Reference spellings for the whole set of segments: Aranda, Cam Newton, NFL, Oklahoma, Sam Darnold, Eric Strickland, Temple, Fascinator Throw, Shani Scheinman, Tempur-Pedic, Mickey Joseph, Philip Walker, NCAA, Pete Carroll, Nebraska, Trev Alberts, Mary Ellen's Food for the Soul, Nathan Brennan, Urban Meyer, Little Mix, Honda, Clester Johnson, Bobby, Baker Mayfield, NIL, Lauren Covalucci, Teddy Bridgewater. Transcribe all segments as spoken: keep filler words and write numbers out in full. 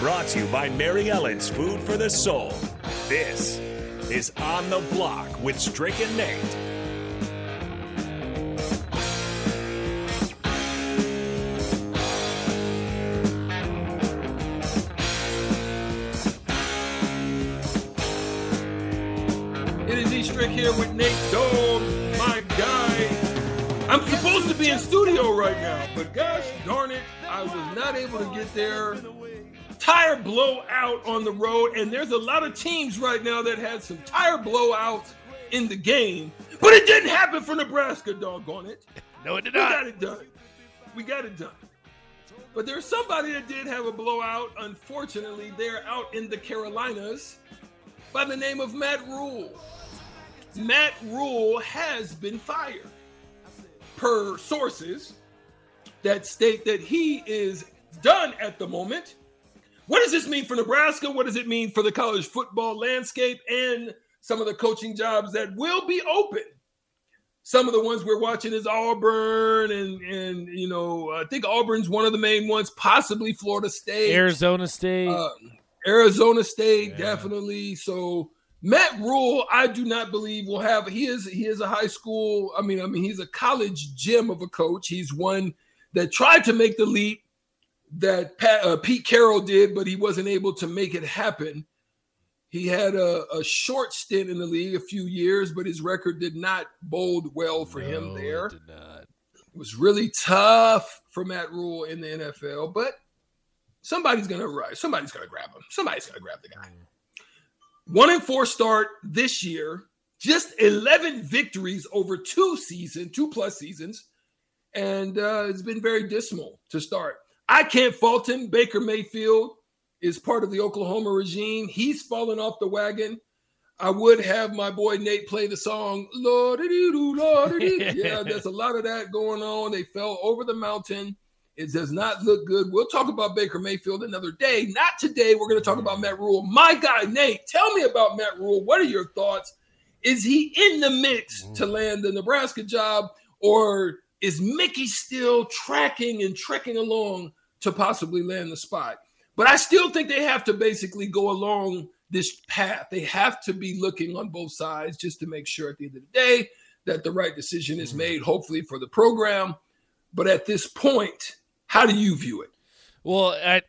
Brought to you by Mary Ellen's Food for the Soul. This is On the Block with Strick and Nate. It is E. Strick here with Nate Dog, my guy. I'm supposed to be in studio right now, but gosh darn it, I was not able to get there. Tire blowout on the road, and there's a lot of teams right now that had some tire blowouts in the game, but it didn't happen for Nebraska, doggone it. No, it did not. We got it done. We got it done. But there's somebody that did have a blowout. Unfortunately, they're out in the Carolinas by the name of Matt Rhule. Matt Rhule has been fired, per sources that state that he is done at the moment. What does this mean for Nebraska? What does it mean for the college football landscape and some of the coaching jobs that will be open? Some of the ones we're watching is Auburn, and, and you know, I think Auburn's one of the main ones, possibly Florida State. Arizona State. Uh, Arizona State, yeah. Definitely. So Matt Rhule, I do not believe will have – he is he is a high school – I mean, I mean, he's a college gem of a coach. He's one that tried to make the leap that Pat, uh, Pete Carroll did, but he wasn't able to make it happen. He had a, a short stint in the league, a few years, but his record did not bode well for no, him there. It did not. It was really tough for Matt Rhule in the N F L, but somebody's going to rise. Somebody's going to grab him. Somebody's going to grab the guy. One and four start this year, just eleven victories over two seasons, two plus seasons, and uh, it's been very dismal to start. I can't fault him. Baker Mayfield is part of the Oklahoma regime. He's fallen off the wagon. I would have my boy Nate play the song, Lord-a-dee-doo, Lord-a-dee. Yeah, there's a lot of that going on. They fell over the mountain. It does not look good. We'll talk about Baker Mayfield another day. Not today. We're going to talk about Matt Rhule. My guy, Nate, tell me about Matt Rhule. What are your thoughts? Is he in the mix to land the Nebraska job, or is Mickey still tracking and trekking along to possibly land the spot? But I still think they have to basically go along this path. They have to be looking on both sides just to make sure at the end of the day that the right decision is made, hopefully for the program. But at this point, how do you view it? Well, at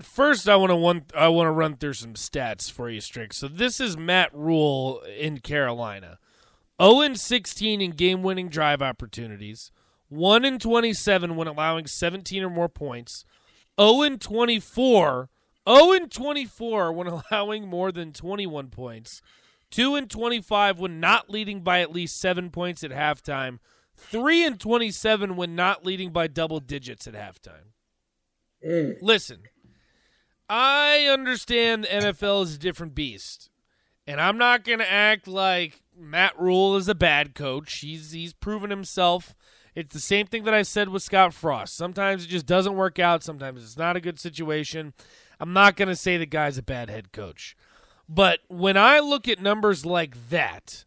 first I want to one I want to run through some stats for you, Strick. So this is Matt Rhule in Carolina. oh and sixteen in game-winning drive opportunities. one and twenty-seven when allowing seventeen or more points. oh and twenty-four. oh and twenty-four when allowing more than twenty-one points. two and twenty-five when not leading by at least seven points at halftime. three and twenty-seven when not leading by double digits at halftime. Mm. Listen, I understand the N F L is a different beast, and I'm not going to act like Matt Rhule is a bad coach. He's he's proven himself. It's the same thing that I said with Scott Frost. Sometimes it just doesn't work out. Sometimes it's not a good situation. I'm not going to say the guy's a bad head coach. But when I look at numbers like that,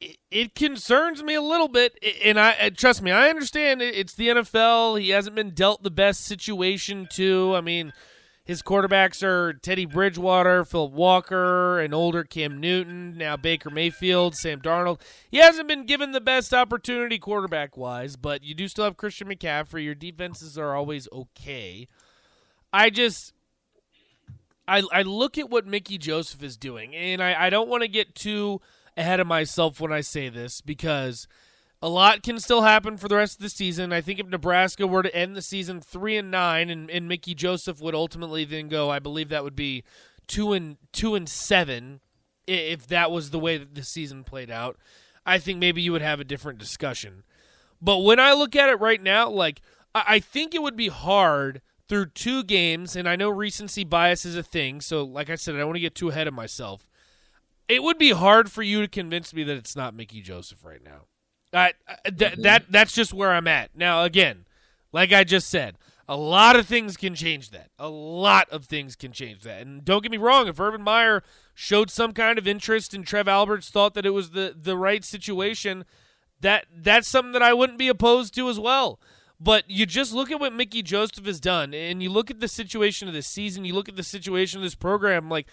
it, it concerns me a little bit. And I trust me, I understand it's the N F L. He hasn't been dealt the best situation to. I mean, his quarterbacks are Teddy Bridgewater, Philip Walker, an older Cam Newton, now Baker Mayfield, Sam Darnold. He hasn't been given the best opportunity quarterback-wise, but you do still have Christian McCaffrey. Your defenses are always okay. I just I, I look at what Mickey Joseph is doing, and I, I don't want to get too ahead of myself when I say this, because a lot can still happen for the rest of the season. I think if Nebraska were to end the season three and nine, and, and Mickey Joseph would ultimately then go, I believe that would be two and two and seven, if that was the way that the season played out. I think maybe you would have a different discussion. But when I look at it right now, like I think it would be hard through two games, and I know recency bias is a thing, so like I said, I don't want to get too ahead of myself. It would be hard for you to convince me that it's not Mickey Joseph right now. I, I, th- mm-hmm. that That's just where I'm at. Now, again, like I just said, a lot of things can change that. A lot of things can change that. And don't get me wrong, if Urban Meyer showed some kind of interest and Trev Alberts thought that it was the, the right situation, that that's something that I wouldn't be opposed to as well. But you just look at what Mickey Joseph has done, and you look at the situation of this season, you look at the situation of this program, like,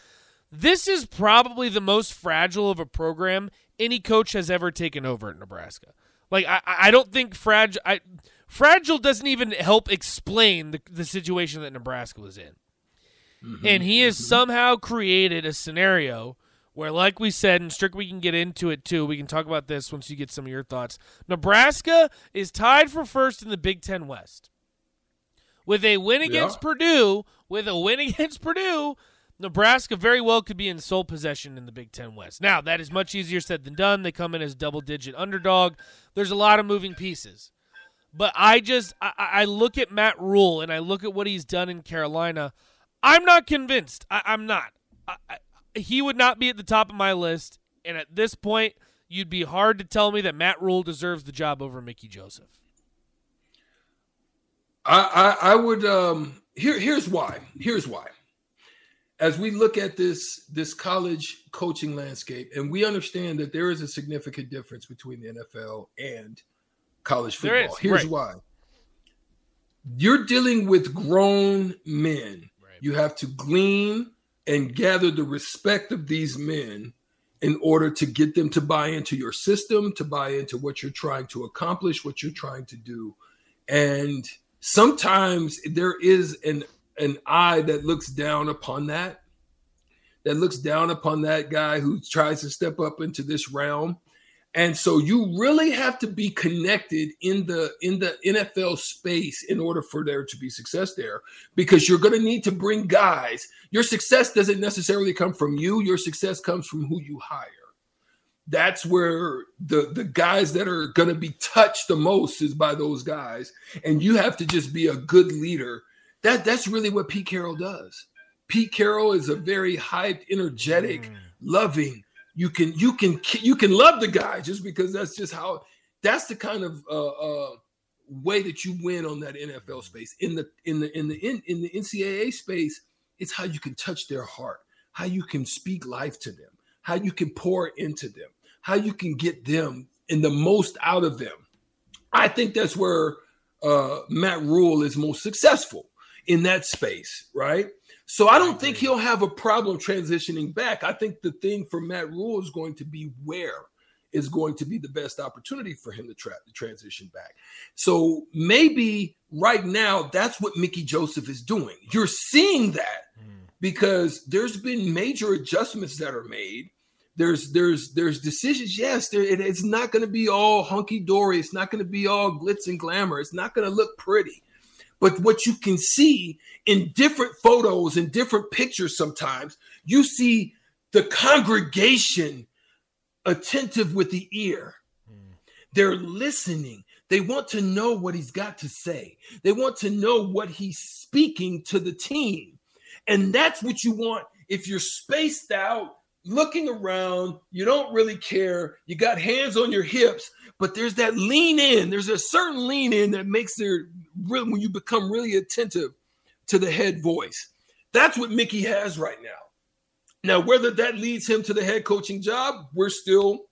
this is probably the most fragile of a program any coach has ever taken over at Nebraska. Like, I, I don't think fragile I, fragile doesn't even help explain the, the situation that Nebraska was in. Mm-hmm. And he has mm-hmm. somehow created a scenario where, like we said, and Strick, we can get into it too. We can talk about this once you get some of your thoughts. Nebraska is tied for first in the Big Ten West. With a win against yeah. Purdue, with a win against Purdue, Nebraska very well could be in sole possession in the Big Ten West. Now, that is much easier said than done. They come in as double-digit underdog. There's a lot of moving pieces. But I just I, I look at Matt Rhule, and I look at what he's done in Carolina. I'm not convinced. I, I'm not. I, I, He would not be at the top of my list, and at this point, you'd be hard to tell me that Matt Rhule deserves the job over Mickey Joseph. I, I, I would um, here. Here's why. Here's why. As we look at this this college coaching landscape, and we understand that there is a significant difference between the N F L and college football. There is, here's right. why. You're dealing with grown men. Right. You have to glean and gather the respect of these men in order to get them to buy into your system, to buy into what you're trying to accomplish, what you're trying to do. And sometimes there is an, an eye that looks down upon that, that looks down upon that guy who tries to step up into this realm. And so you really have to be connected in the in the N F L space in order for there to be success there, because you're going to need to bring guys. Your success doesn't necessarily come from you. Your success comes from who you hire. That's where the, the guys that are going to be touched the most is by those guys. And you have to just be a good leader. That That's really what Pete Carroll does. Pete Carroll is a very hyped, energetic, mm. loving, You can you can you can love the guy just because that's just how that's the kind of uh, uh, way that you win on that N F L space. In the in the in the in, in the N C double A space, it's how you can touch their heart, how you can speak life to them, how you can pour into them, how you can get them in the most out of them. I think that's where uh, Matt Rhule is most successful in that space, right? So I don't think he'll have a problem transitioning back. I think the thing for Matt Rhule is going to be where is going to be the best opportunity for him to, tra- to transition back. So maybe right now that's what Mickey Joseph is doing. You're seeing that because there's been major adjustments that are made. There's there's there's decisions. Yes, there, it, it's not going to be all hunky-dory. It's not going to be all glitz and glamour. It's not going to look pretty. But what you can see in different photos and different pictures sometimes, you see the congregation attentive with the ear. Mm. They're listening. They want to know what he's got to say. They want to know what he's speaking to the team. And that's what you want. If you're spaced out, looking around, you don't really care. You got hands on your hips, but there's that lean in. There's a certain lean in that makes their really when you become really attentive to the head voice. That's what Mickey has right now. Now, whether that leads him to the head coaching job, we're still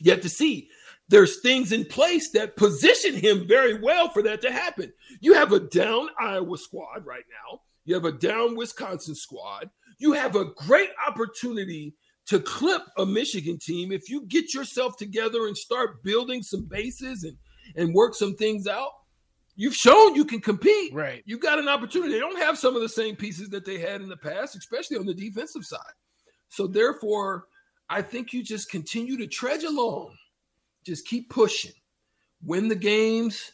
yet to see. There's things in place that position him very well for that to happen. You have a down Iowa squad right now. You have a down Wisconsin squad. You have a great opportunity to clip a Michigan team if you get yourself together and start building some bases and, and work some things out. You've shown you can compete. Right. You've got an opportunity. They don't have some of the same pieces that they had in the past, especially on the defensive side. So therefore, I think you just continue to trudge along. Just keep pushing. Win the games,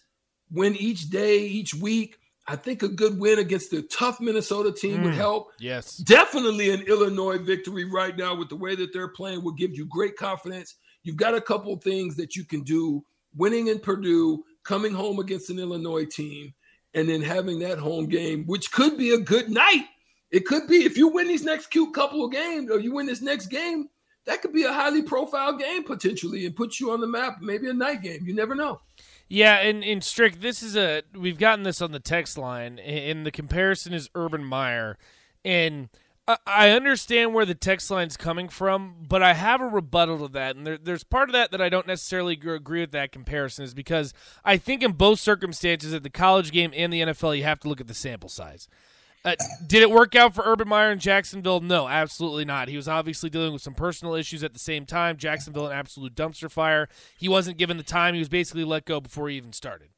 win each day, each week. I think a good win against the tough Minnesota team mm, would help. Yes. Definitely an Illinois victory right now with the way that they're playing will give you great confidence. You've got a couple things that you can do. Winning in Purdue, coming home against an Illinois team, and then having that home game, which could be a good night. It could be, if you win these next cute couple of games, or you win this next game, that could be a highly profile game potentially and put you on the map, maybe a night game. You never know. Yeah, and, and Strick, this is a – we've gotten this on the text line, and the comparison is Urban Meyer. And I, I understand where the text line's coming from, but I have a rebuttal to that. And there, there's part of that that I don't necessarily agree with that comparison, is because I think in both circumstances, at the college game and the N F L, you have to look at the sample size. Uh, did it work out for Urban Meyer in Jacksonville? No, absolutely not. He was obviously dealing with some personal issues at the same time. Jacksonville, an absolute dumpster fire. He wasn't given the time. He was basically let go before he even started.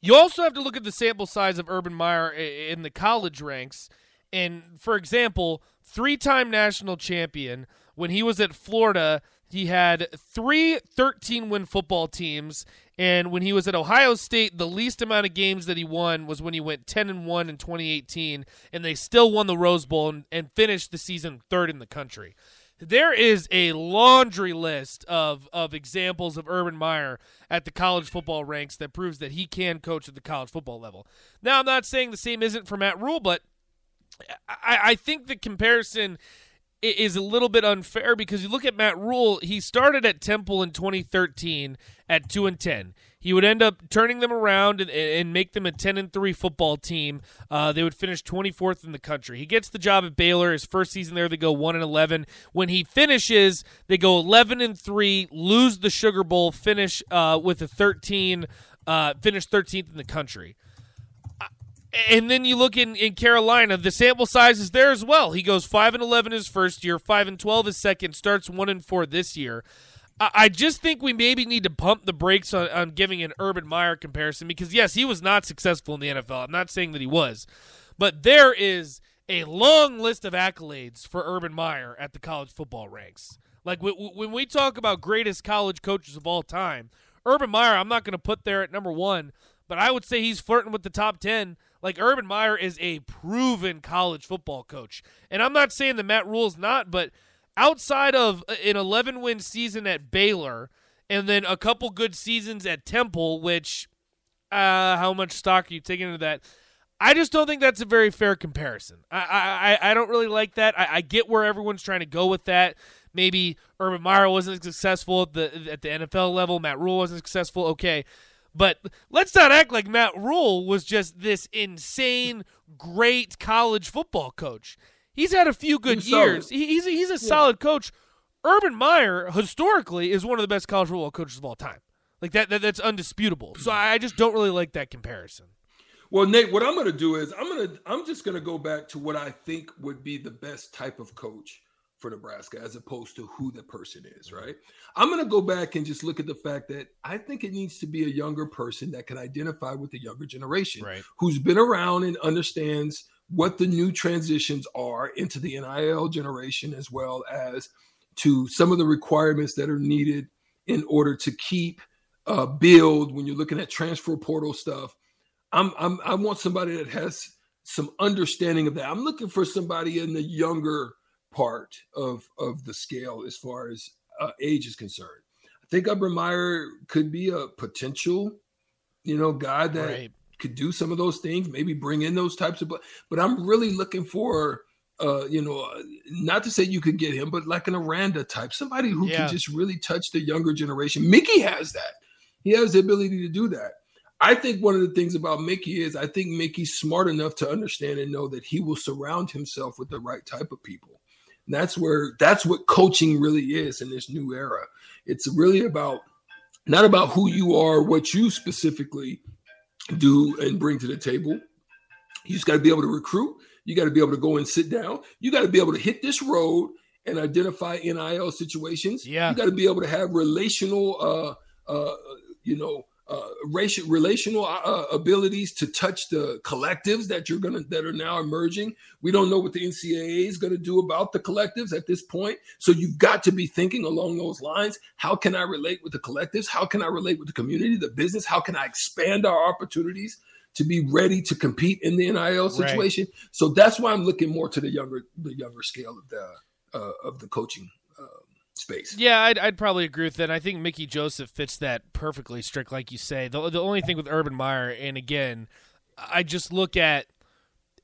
You also have to look at the sample size of Urban Meyer in the college ranks. And, for example, three-time national champion. When he was at Florida, he had three thirteen-win football teams. And when he was at Ohio State, the least amount of games that he won was when he went ten and one in twenty eighteen, and they still won the Rose Bowl and, and finished the season third in the country. There is a laundry list of, of examples of Urban Meyer at the college football ranks that proves that he can coach at the college football level. Now, I'm not saying the same isn't for Matt Rhule, but I, I think the comparison – is a little bit unfair, because you look at Matt Rhule, he started at Temple in twenty thirteen at two and ten. He would end up turning them around and, and make them a ten and three football team. Uh, they would finish twenty-fourth in the country. He gets the job at Baylor. His first season there, they go one and eleven. When he finishes, they go eleven and three, lose the Sugar Bowl, finish uh, with a thirteen, uh, finish thirteenth in the country. And then you look in, in Carolina, the sample size is there as well. He goes five and eleven his first year, five and twelve his second, starts one and four this year. I, I just think we maybe need to pump the brakes on, on giving an Urban Meyer comparison, because, yes, he was not successful in the N F L. I'm not saying that he was. But there is a long list of accolades for Urban Meyer at the college football ranks. Like, w- w- when we talk about greatest college coaches of all time, Urban Meyer I'm not going to put there at number one, but I would say he's flirting with the top ten. Like, Urban Meyer is a proven college football coach. And I'm not saying that Matt Rhule's not, but outside of an eleven-win season at Baylor and then a couple good seasons at Temple, which uh, how much stock are you taking into that? I just don't think that's a very fair comparison. I I, I don't really like that. I, I get where everyone's trying to go with that. Maybe Urban Meyer wasn't successful at the, at the N F L level. Matt Rhule wasn't successful. Okay. But let's not act like Matt Rhule was just this insane, great college football coach. He's had a few good he's years. Solid. He's a, he's a yeah. solid coach. Urban Meyer, historically, is one of the best college football coaches of all time. Like that, that that's undisputable. So I just don't really like that comparison. Well, Nate, what I'm going to do is I'm going to I'm just going to go back to what I think would be the best type of coach for Nebraska, as opposed to who the person is, right? I'm going to go back and just look at the fact that I think it needs to be a younger person that can identify with the younger generation, right, who's been around and understands what the new transitions are into the N I L generation, as well as to some of the requirements that are needed in order to keep, uh, build when you're looking at transfer portal stuff. I'm, I'm, I want somebody that has some understanding of that. I'm looking for somebody in the younger part of, of the scale as far as uh, age is concerned. I think Urban Meyer could be a potential, you know, guy that right. could do some of those things, maybe bring in those types of, but I'm really looking for, uh, you know, not to say you could get him, but like an Aranda type, somebody who yeah. can just really touch the younger generation. Mickey has that. He has the ability to do that. I think one of the things about Mickey is I think Mickey's smart enough to understand and know that he will surround himself with the right type of people. That's where that's what coaching really is in this new era. It's really about not about who you are, what you specifically do and bring to the table. You just got to be able to recruit. You got to be able to go and sit down. You got to be able to hit this road and identify N I L situations. Yeah. You got to be able to have relational, uh, uh, you know, uh, racial, relational uh, abilities to touch the collectives that you're gonna that are now emerging. We don't know what the N C double A is going to do about the collectives at this point. So you've got to be thinking along those lines. How can I relate with the collectives? How can I relate with the community, the business? How can I expand our opportunities to be ready to compete in the N I L situation? Right. So that's why I'm looking more to the younger the younger scale of the uh, of the coaching space. Yeah, I'd, I'd probably agree with that. I think Mickey Joseph fits that perfectly, Strick, like you say. The, the only thing with Urban Meyer, and again, I just look at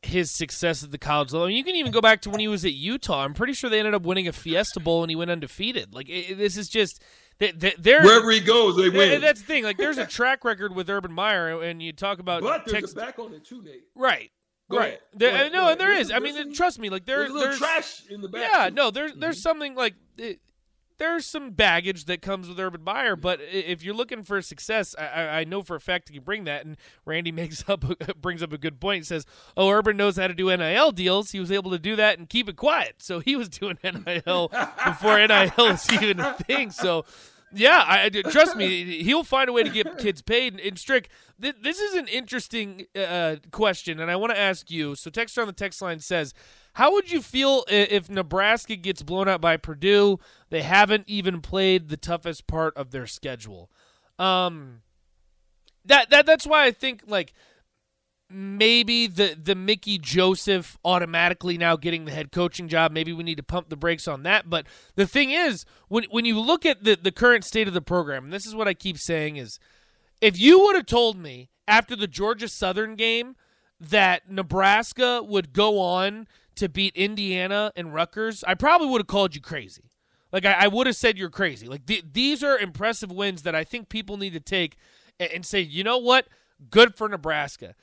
his success at the college level. I mean, you can even go back to when he was at Utah. I'm pretty sure they ended up winning a Fiesta Bowl and he went undefeated. Like, it, this is just they, they, wherever he goes, they, they win. That's the thing. Like, there's a track record with Urban Meyer, and you talk about but there's text- a back on it too, Nate. Right. Go right. There, ahead, no, and there is. I mean, some, trust me. Like, there, there's a little there's, trash in the back. Yeah. Too. No, there's there's mm-hmm. something like it, there's some baggage that comes with Urban Meyer. But if you're looking for success, I, I know for a fact that you bring that. And Randy makes up brings up a good point. He says, "Oh, Urban knows how to do N I L deals. He was able to do that and keep it quiet. So he was doing N I L before N I L was even a thing." So. Yeah, I, trust me, he'll find a way to get kids paid. And, Strick, th- this is an interesting uh, question, and I want to ask you. So, texter on the text line says, how would you feel if Nebraska gets blown out by Purdue? They haven't even played the toughest part of their schedule. Um, that that that's why I think, like, maybe the, the Mickey Joseph automatically now getting the head coaching job, maybe we need to pump the brakes on that. But the thing is, when when you look at the, the current state of the program, and this is what I keep saying is, if you would have told me after the Georgia Southern game that Nebraska would go on to beat Indiana and Rutgers, I probably would have called you crazy. Like, I, I would have said you're crazy. Like, th- these are impressive wins that I think people need to take and, and say, you know what, good for Nebraska.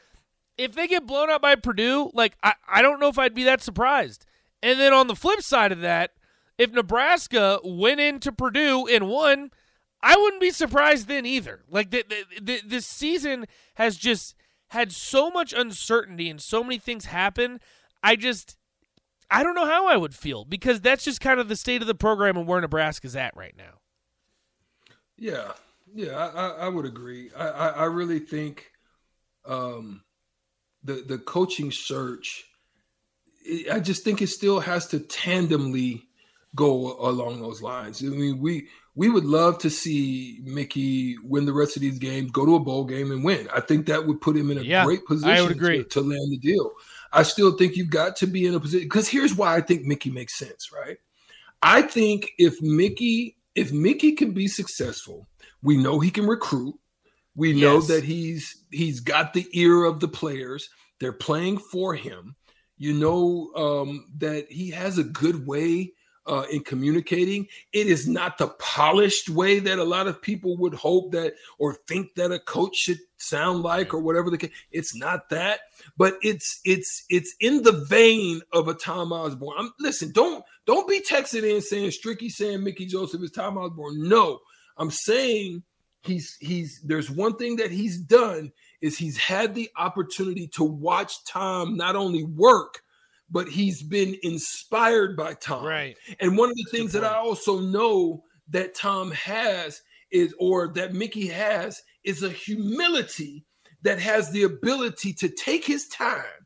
If they get blown out by Purdue, like, I, I don't know if I'd be that surprised. And then on the flip side of that, if Nebraska went into Purdue and won, I wouldn't be surprised then either. Like, the, the, the, this season has just had so much uncertainty and so many things happen. I just, I don't know how I would feel, because that's just kind of the state of the program and where Nebraska's at right now. Yeah, yeah, I, I would agree. I, I, I really think um, – The the coaching search, it, I just think it still has to tandemly go along those lines. I mean, we we would love to see Mickey win the rest of these games, go to a bowl game, and win. I think that would put him in a yeah, great position I would agree. To, to land the deal. I still think you've got to be in a position, because here's why I think Mickey makes sense, right? I think if Mickey if Mickey can be successful, we know he can recruit. We know yes. that he's he's got the ear of the players. They're playing for him. You know um, that he has a good way uh, in communicating. It is not the polished way that a lot of people would hope that or think that a coach should sound like or whatever the case. It's not that, but it's it's it's in the vein of a Tom Osborne. I'm, listen, don't don't be texting in saying Stricky saying Mickey Joseph is Tom Osborne. No, I'm saying. He's he's there's one thing that he's done is he's had the opportunity to watch Tom not only work, but he's been inspired by Tom. Right. And one of the That's things the that I also know that Tom has is or that Mickey has is a humility that has the ability to take his time,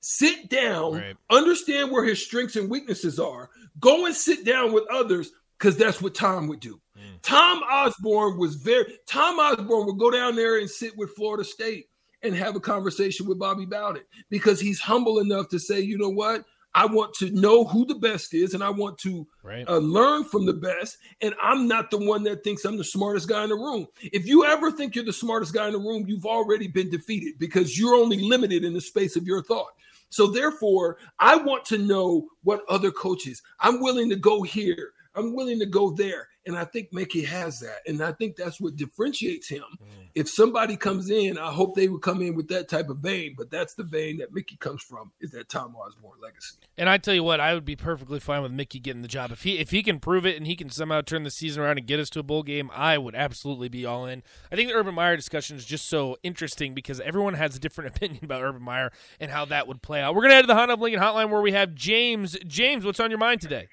sit down, right. understand where his strengths and weaknesses are, go and sit down with others. Because that's what Tom would do. Mm. Tom Osborne was very, Tom Osborne would go down there and sit with Florida State and have a conversation with Bobby about it, because he's humble enough to say, you know what? I want to know who the best is, and I want to right. uh, learn from the best. And I'm not the one that thinks I'm the smartest guy in the room. If you ever think you're the smartest guy in the room, you've already been defeated, because you're only limited in the space of your thought. So therefore, I want to know what other coaches, I'm willing to go here. I'm willing to go there. And I think Mickey has that. And I think that's what differentiates him. Mm. If somebody comes in, I hope they would come in with that type of vein. But that's the vein that Mickey comes from, is that Tom Osborne legacy. And I tell you what, I would be perfectly fine with Mickey getting the job. If he if he can prove it and he can somehow turn the season around and get us to a bowl game, I would absolutely be all in. I think the Urban Meyer discussion is just so interesting, because everyone has a different opinion about Urban Meyer and how that would play out. We're going to head to the Honda of Lincoln Hotline, where we have James. James, what's on your mind today?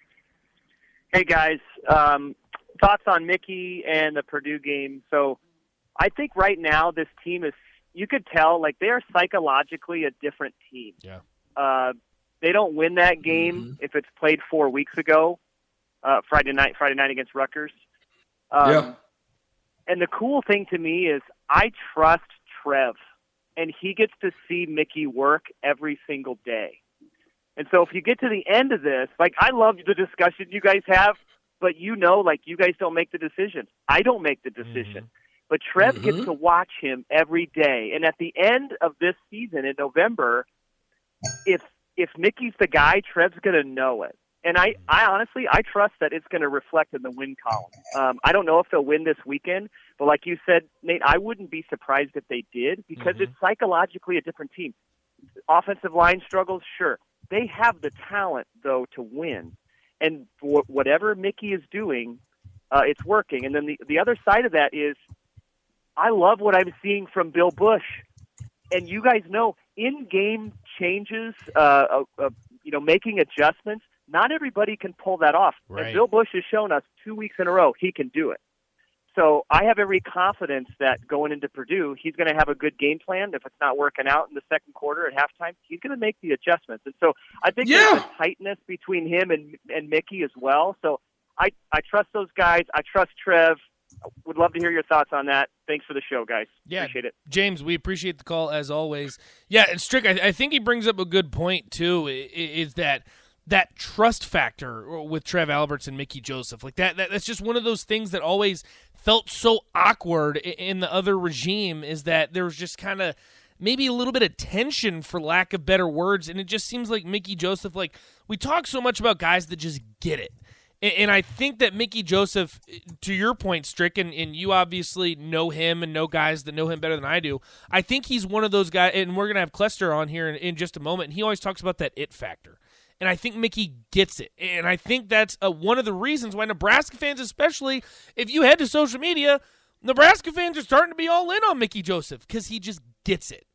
Hey, guys, um, thoughts on Mickey and the Purdue game. So I think right now this team is, you could tell, like, they are psychologically a different team. Yeah. Uh, they don't win that game mm-hmm. if it's played four weeks ago, uh, Friday night Friday night against Rutgers. Um, yeah. And the cool thing to me is I trust Trev, and he gets to see Mickey work every single day. And so if you get to the end of this, like, I love the discussion you guys have, but you know, like, you guys don't make the decision. I don't make the decision. Mm-hmm. But Trev mm-hmm. gets to watch him every day. And at the end of this season in November, if if Mickey's the guy, Trev's going to know it. And I, I honestly, I trust that it's going to reflect in the win column. Um, I don't know if they'll win this weekend, but like you said, Nate, I wouldn't be surprised if they did because mm-hmm. it's psychologically a different team. Offensive line struggles, sure. They have the talent, though, to win. And whatever Mickey is doing, uh, it's working. And then the, the other side of that is I love what I'm seeing from Bill Bush. And you guys know in-game changes, uh, uh, you know, making adjustments, not everybody can pull that off. Right. And Bill Bush has shown us two weeks in a row he can do it. So I have every confidence that going into Purdue, he's going to have a good game plan. If it's not working out in the second quarter at halftime, he's going to make the adjustments. And so I think yeah. there's a tightness between him and, and Mickey as well. So I, I trust those guys. I trust Trev. Would love to hear your thoughts on that. Thanks for the show, guys. Yeah, appreciate it. James, we appreciate the call as always. Yeah, and Strick, I, I think he brings up a good point too, is that – that trust factor with Trev Alberts and Mickey Joseph, like that, that that's just one of those things that always felt so awkward in the other regime, is that there was just kind of maybe a little bit of tension, for lack of better words. And it just seems like Mickey Joseph, like we talk so much about guys that just get it. And, and I think that Mickey Joseph, to your point, Strick, and, and you obviously know him and know guys that know him better than I do. I think he's one of those guys, and we're going to have Clester on here in, in just a moment. And he always talks about that it factor. And I think Mickey gets it. And I think that's uh, one of the reasons why Nebraska fans, especially if you head to social media, Nebraska fans are starting to be all in on Mickey Joseph because he just gets it.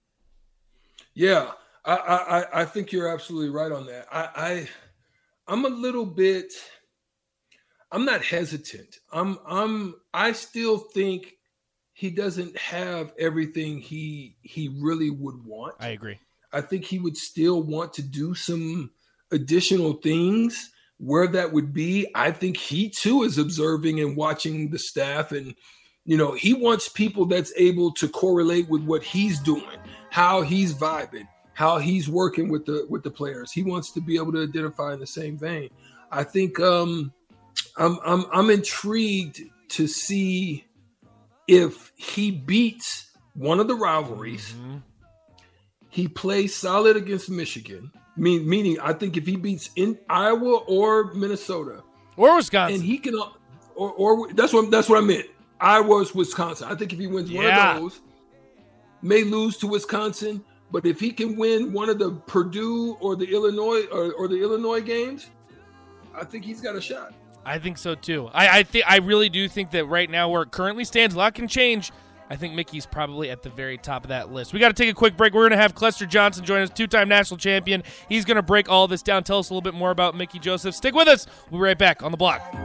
Yeah, I, I, I think you're absolutely right on that. I, I, I'm a little bit, I'm not hesitant. I'm, I'm, I still think he doesn't have everything he, he really would want. I agree. I think he would still want to do some additional things. Where that would be, I think he too is observing and watching the staff, and you know, he wants people that's able to correlate with what he's doing, how he's vibing, how he's working with the with the players. He wants to be able to identify in the same vein. I think um I'm I'm, I'm intrigued to see if he beats one of the rivalries. Mm-hmm. He plays solid against Michigan. Mean, meaning, I think if he beats in Iowa or Minnesota or Wisconsin, and he can, or, or that's what that's what I meant. Iowa, Wisconsin. I think if he wins yeah. one of those, may lose to Wisconsin, but if he can win one of the Purdue or the Illinois or, or the Illinois games, I think he's got a shot. I think so too. I, I think I really do think that right now, where it currently stands, a lot can change. I think Mickey's probably at the very top of that list. We got to take a quick break. We're going to have Clester Johnson join us, two-time national champion. He's going to break all this down, tell us a little bit more about Mickey Joseph. Stick with us. We'll be right back on The Block.